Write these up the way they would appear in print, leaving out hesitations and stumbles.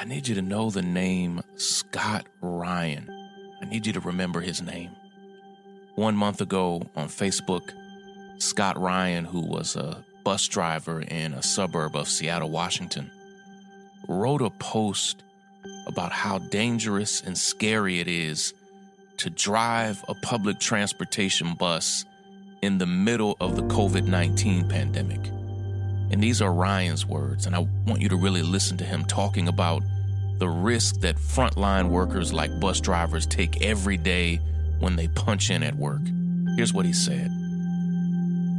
I need you to know the name Scott Ryan. I need you to remember his name. 1 month ago on Facebook, Scott Ryan, who was a bus driver in a suburb of Seattle, Washington, wrote a post about how dangerous and scary it is to drive a public transportation bus in the middle of the COVID-19 pandemic. And these are Ryan's words, and I want you to really listen to him talking about the risk that frontline workers like bus drivers take every day when they punch in at work. Here's what he said.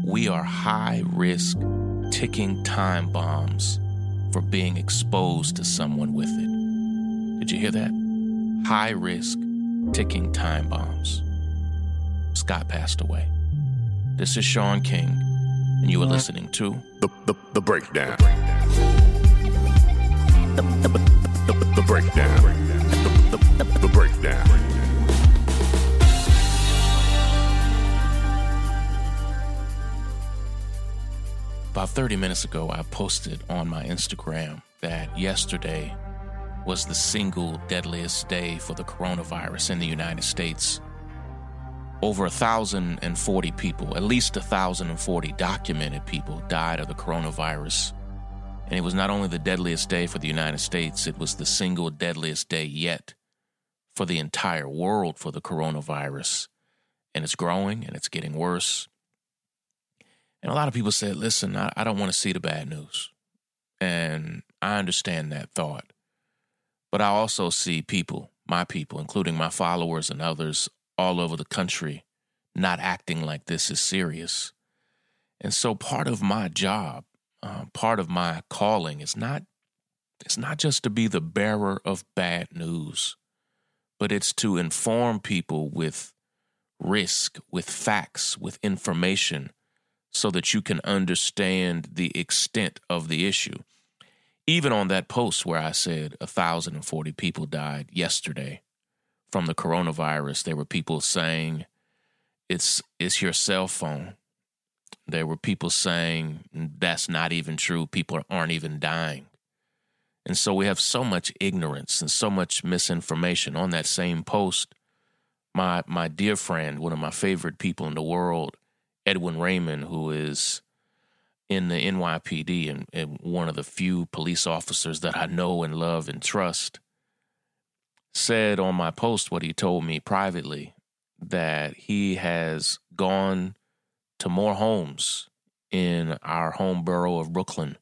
We are high-risk, ticking time bombs for being exposed to someone with it. Did you hear that? High-risk, ticking time bombs. Scott passed away. This is Shaun King, and you are listening to The Breakdown. The Breakdown. The Breakdown. About 30 minutes ago, I posted on my Instagram that yesterday was the single deadliest day for the coronavirus in the United States. Over 1,040 people, at least 1,040 documented people, died of the coronavirus. And it was not only the deadliest day for the United States, it was the single deadliest day yet for the entire world for the coronavirus. And it's growing and it's getting worse. And a lot of people said, listen, I don't want to see the bad news. And I understand that thought. But I also see people, my people, including my followers and others, all over the country, not acting like this is serious. And so part of my job, part of my calling is not just to be the bearer of bad news, but it's to inform people with risk, with facts, with information, so that you can understand the extent of the issue. Even on that post where I said 1,040 people died yesterday from the coronavirus, there were people saying, it's your cell phone. There were people saying, that's not even true. People aren't even dying. And so we have so much ignorance and so much misinformation. On that same post, my dear friend, one of my favorite people in the world, Edwin Raymond, who is in the NYPD and one of the few police officers that I know and love and trust, said on my post what he told me privately, that he has gone to more homes in our home borough of Brooklyn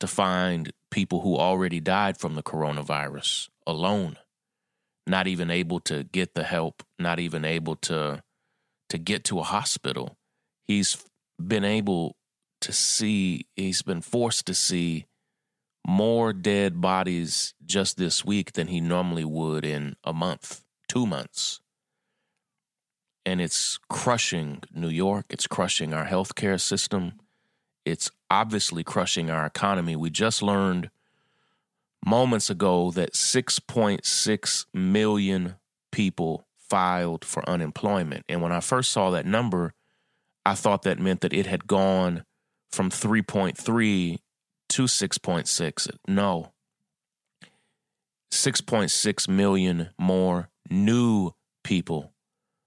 to find people who already died from the coronavirus alone, not even able to get the help, not even able to get to a hospital. He's been forced to see more dead bodies just this week than he normally would in a month, 2 months. And it's crushing New York. It's crushing our healthcare system. It's obviously crushing our economy. We just learned moments ago that 6.6 million people filed for unemployment. And when I first saw that number, I thought that meant that it had gone from 3.3 to 6.6. No. 6.6 million more new people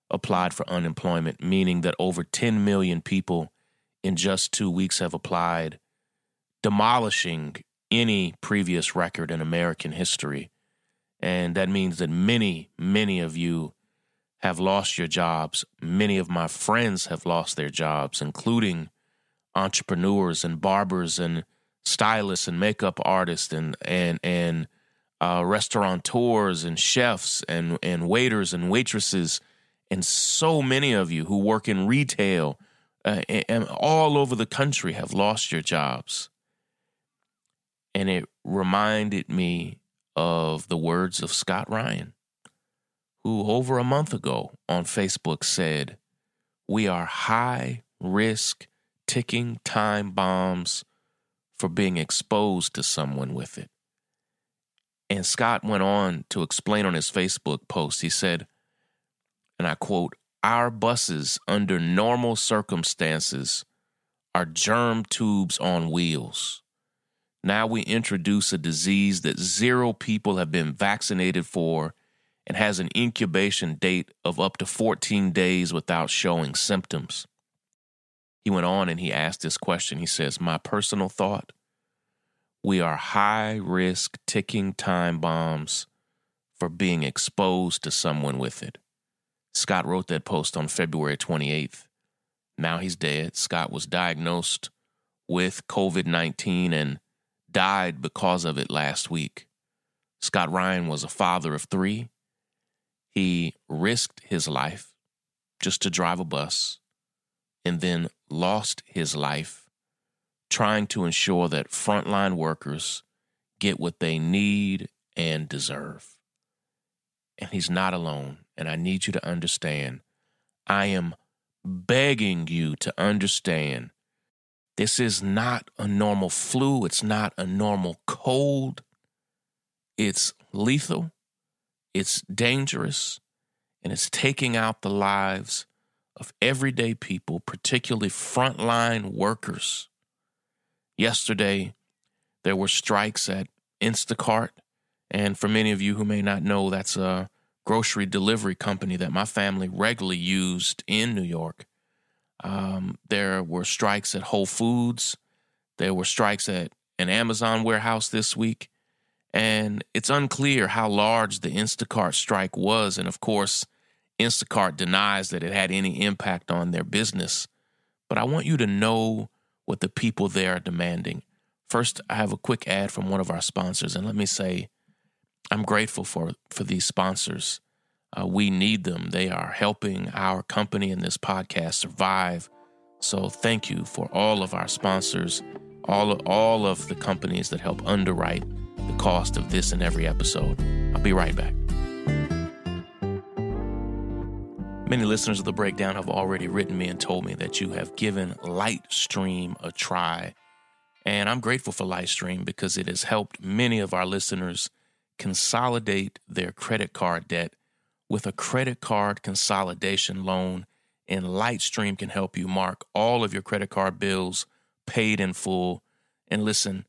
applied for unemployment, meaning that over 10 million people in just 2 weeks have applied, demolishing any previous record in American history. And that means that many, many of you have lost your jobs. Many of my friends have lost their jobs, including entrepreneurs and barbers and stylists and makeup artists and restaurateurs and chefs and waiters and waitresses, and so many of you who work in retail and all over the country have lost your jobs. And it reminded me of the words of Scott Ryan, who over a month ago on Facebook said, "We are high risk ticking time bombs for being exposed to someone with it." And Scott went on to explain on his Facebook post, he said, and I quote, "Our buses under normal circumstances are germ tubes on wheels. Now we introduce a disease that zero people have been vaccinated for and has an incubation date of up to 14 days without showing symptoms." He went on and he asked this question. He says, "My personal thought, we are high-risk ticking time bombs for being exposed to someone with it." Scott wrote that post on February 28th. Now he's dead. Scott was diagnosed with COVID-19 and died because of it last week. Scott Ryan was a father of three. He risked his life just to drive a bus and then lost his life trying to ensure that frontline workers get what they need and deserve. And he's not alone. And I need you to understand, I am begging you to understand, this is not a normal flu. It's not a normal cold. It's lethal. It's dangerous. And it's taking out the lives of everyday people, particularly frontline workers. Yesterday, there were strikes at Instacart. And for many of you who may not know, that's a grocery delivery company that my family regularly used in New York. There were strikes at Whole Foods. There were strikes at an Amazon warehouse this week. And it's unclear how large the Instacart strike was. And of course, Instacart denies that it had any impact on their business. But I want you to know what the people there are demanding. First, I have a quick ad from one of our sponsors. And let me say, I'm grateful for these sponsors. We need them. They are helping our company and this podcast survive. So thank you for all of our sponsors, all of the companies that help underwrite the cost of this and every episode. I'll be right back. Many listeners of The Breakdown have already written me and told me that you have given Lightstream a try. And I'm grateful for Lightstream because it has helped many of our listeners consolidate their credit card debt with a credit card consolidation loan, and Lightstream can help you mark all of your credit card bills paid in full. And listen,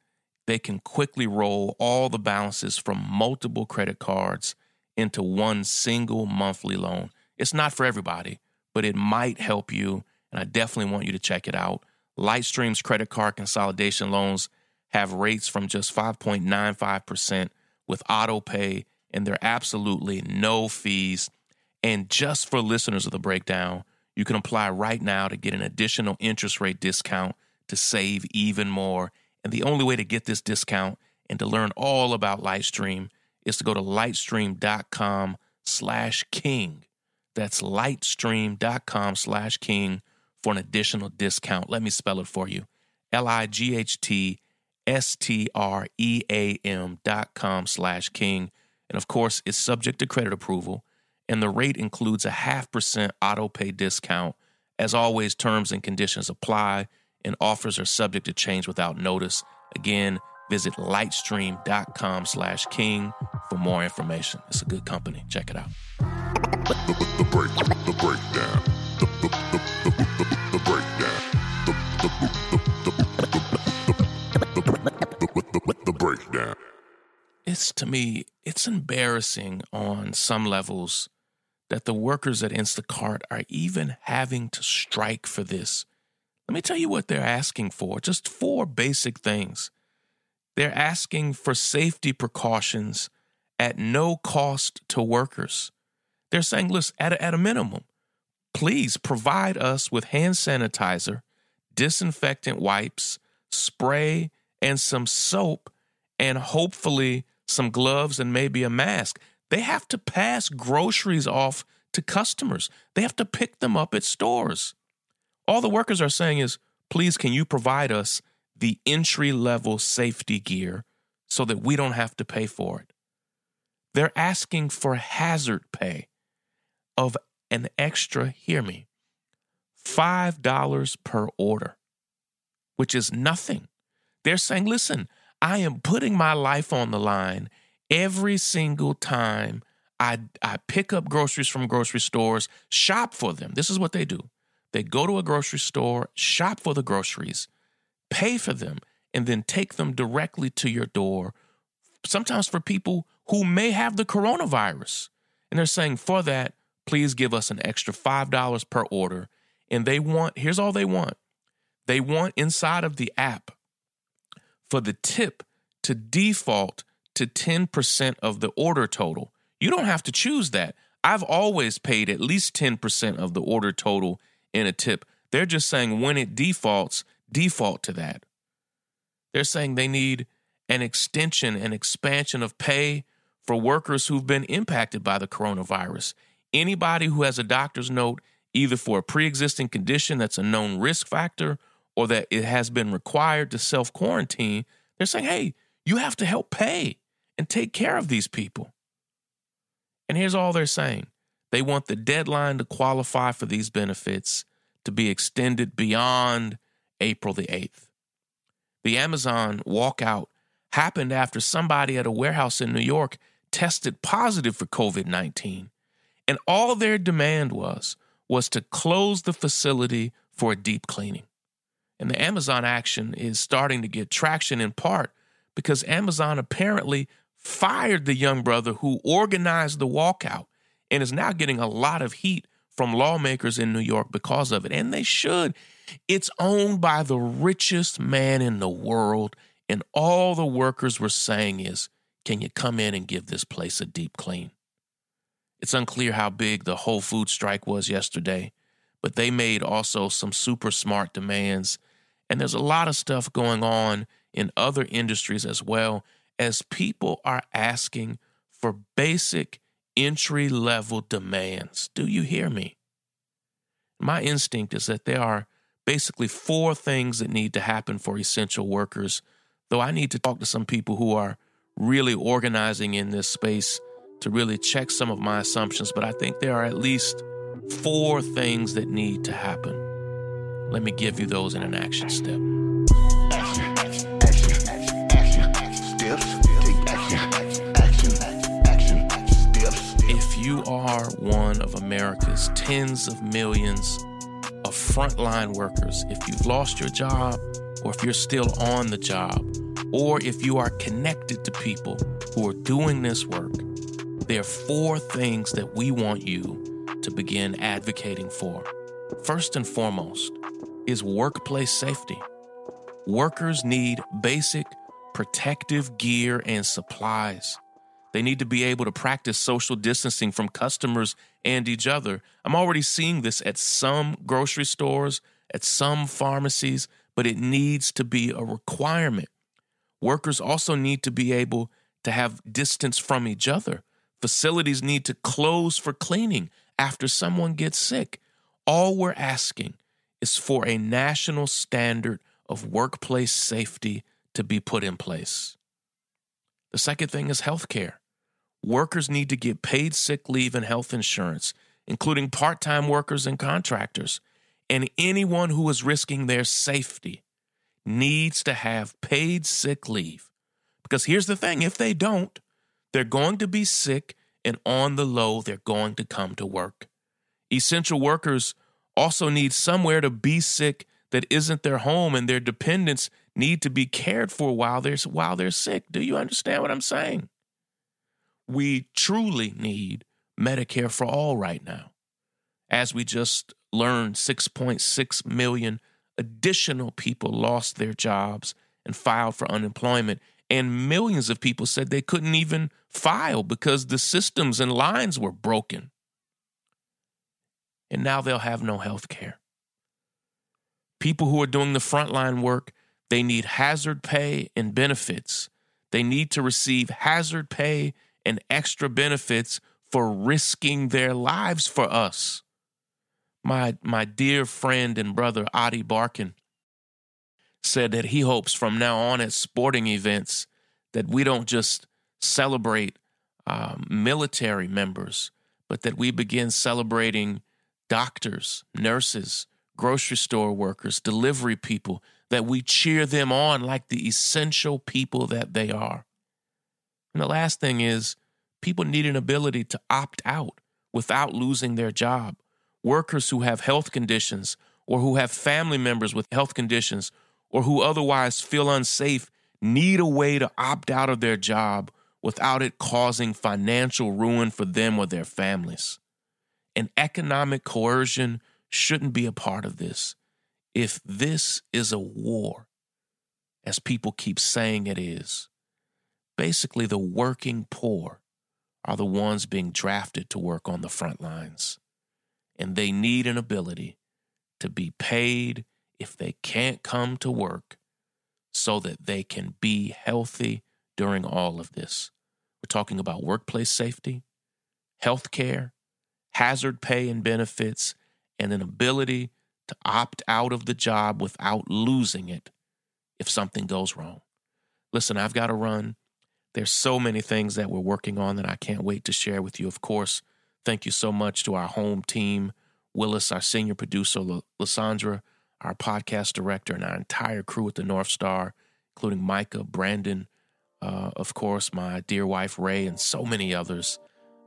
they can quickly roll all the balances from multiple credit cards into one single monthly loan. It's not for everybody, but it might help you, and I definitely want you to check it out. Lightstream's credit card consolidation loans have rates from just 5.95% with auto pay, and there are absolutely no fees. And just for listeners of The Breakdown, you can apply right now to get an additional interest rate discount to save even more. And the only way to get this discount and to learn all about Lightstream is to go to lightstream.com/king. That's lightstream.com/king for an additional discount. Let me spell it for you. lightstream.com/king. And of course, it's subject to credit approval, and the rate includes a 0.5% auto pay discount. As always, terms and conditions apply, and offers are subject to change without notice. Again, visit lightstream.com/king for more information. It's a good company. Check it out. The breakdown. The breakdown. It's embarrassing on some levels that the workers at Instacart are even having to strike for this. Let me tell you what they're asking for, just four basic things. They're asking for safety precautions at no cost to workers. They're saying, listen, at a minimum, please provide us with hand sanitizer, disinfectant wipes, spray, and some soap, and hopefully some gloves and maybe a mask. They have to pass groceries off to customers. They have to pick them up at stores. All the workers are saying is, please, can you provide us the entry-level safety gear so that we don't have to pay for it? They're asking for hazard pay of an extra, hear me, $5 per order, which is nothing. They're saying, listen, I am putting my life on the line every single time I pick up groceries from grocery stores, shop for them. This is what they do. They go to a grocery store, shop for the groceries, pay for them, and then take them directly to your door, sometimes for people who may have the coronavirus. And they're saying, for that, please give us an extra $5 per order. And they want, here's all they want. They want inside of the app for the tip to default to 10% of the order total. You don't have to choose that. I've always paid at least 10% of the order total in a tip. They're just saying when it defaults, default to that. They're saying they need an extension and expansion of pay for workers who've been impacted by the coronavirus. Anybody who has a doctor's note, either for a pre-existing condition that's a known risk factor or that it has been required to self-quarantine, they're saying, hey, you have to help pay and take care of these people. And here's all they're saying. They want the deadline to qualify for these benefits to be extended beyond April the 8th. The Amazon walkout happened after somebody at a warehouse in New York tested positive for COVID-19. And all their demand was to close the facility for a deep cleaning. And the Amazon action is starting to get traction in part because Amazon apparently fired the young brother who organized the walkout and is now getting a lot of heat from lawmakers in New York because of it. And they should. It's owned by the richest man in the world. And all the workers were saying is, can you come in and give this place a deep clean? It's unclear how big the Whole Foods strike was yesterday, but they made also some super smart demands. And there's a lot of stuff going on in other industries as well, as people are asking for basic entry-level demands. Do you hear me? My instinct is that there are basically four things that need to happen for essential workers, though I need to talk to some people who are really organizing in this space to really check some of my assumptions, but I think there are at least four things that need to happen. Let me give you those in an action step. If you are one of America's tens of millions of frontline workers, if you've lost your job, or if you're still on the job, or if you are connected to people who are doing this work, there are four things that we want you to begin advocating for. First and foremost is workplace safety. Workers need basic protective gear and supplies. They need to be able to practice social distancing from customers and each other. I'm already seeing this at some grocery stores, at some pharmacies, but it needs to be a requirement. Workers also need to be able to have distance from each other. Facilities need to close for cleaning after someone gets sick. All we're asking is for a national standard of workplace safety to be put in place. The second thing is healthcare. Workers need to get paid sick leave and health insurance, including part-time workers and contractors. And anyone who is risking their safety needs to have paid sick leave. Because here's the thing, if they don't, they're going to be sick, and on the low, they're going to come to work. Essential workers also need somewhere to be sick that isn't their home, and their dependents need to be cared for while they're sick. Do you understand what I'm saying? We truly need Medicare for all right now. As we just learned, 6.6 million additional people lost their jobs and filed for unemployment. and millions of people said they couldn't even file because the systems and lines were broken. And now they'll have no health care. People who are doing the frontline work, they need hazard pay and benefits. They need to receive hazard pay and extra benefits for risking their lives for us. My dear friend and brother, Adi Barkin, said that he hopes from now on at sporting events that we don't just celebrate military members, but that we begin celebrating doctors, nurses, grocery store workers, delivery people, that we cheer them on like the essential people that they are. And the last thing is, people need an ability to opt out without losing their job. Workers who have health conditions or who have family members with health conditions or who otherwise feel unsafe need a way to opt out of their job without it causing financial ruin for them or their families. And economic coercion shouldn't be a part of this. If this is a war, as people keep saying it is, basically the working poor are the ones being drafted to work on the front lines. And they need an ability to be paid if they can't come to work so that they can be healthy during all of this. We're talking about workplace safety, health care, hazard pay and benefits, and an ability to opt out of the job without losing it if something goes wrong. Listen, I've got to run. There's so many things that we're working on that I can't wait to share with you. Of course, thank you so much to our home team, Willis, our senior producer, Lissandra, our podcast director, and our entire crew at the North Star, including Micah, Brandon, of course, my dear wife, Ray, and so many others.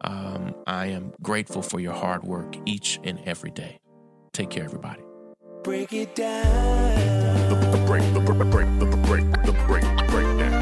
I am grateful for your hard work each and every day. Take care, everybody. Break it down. Break the breakdown.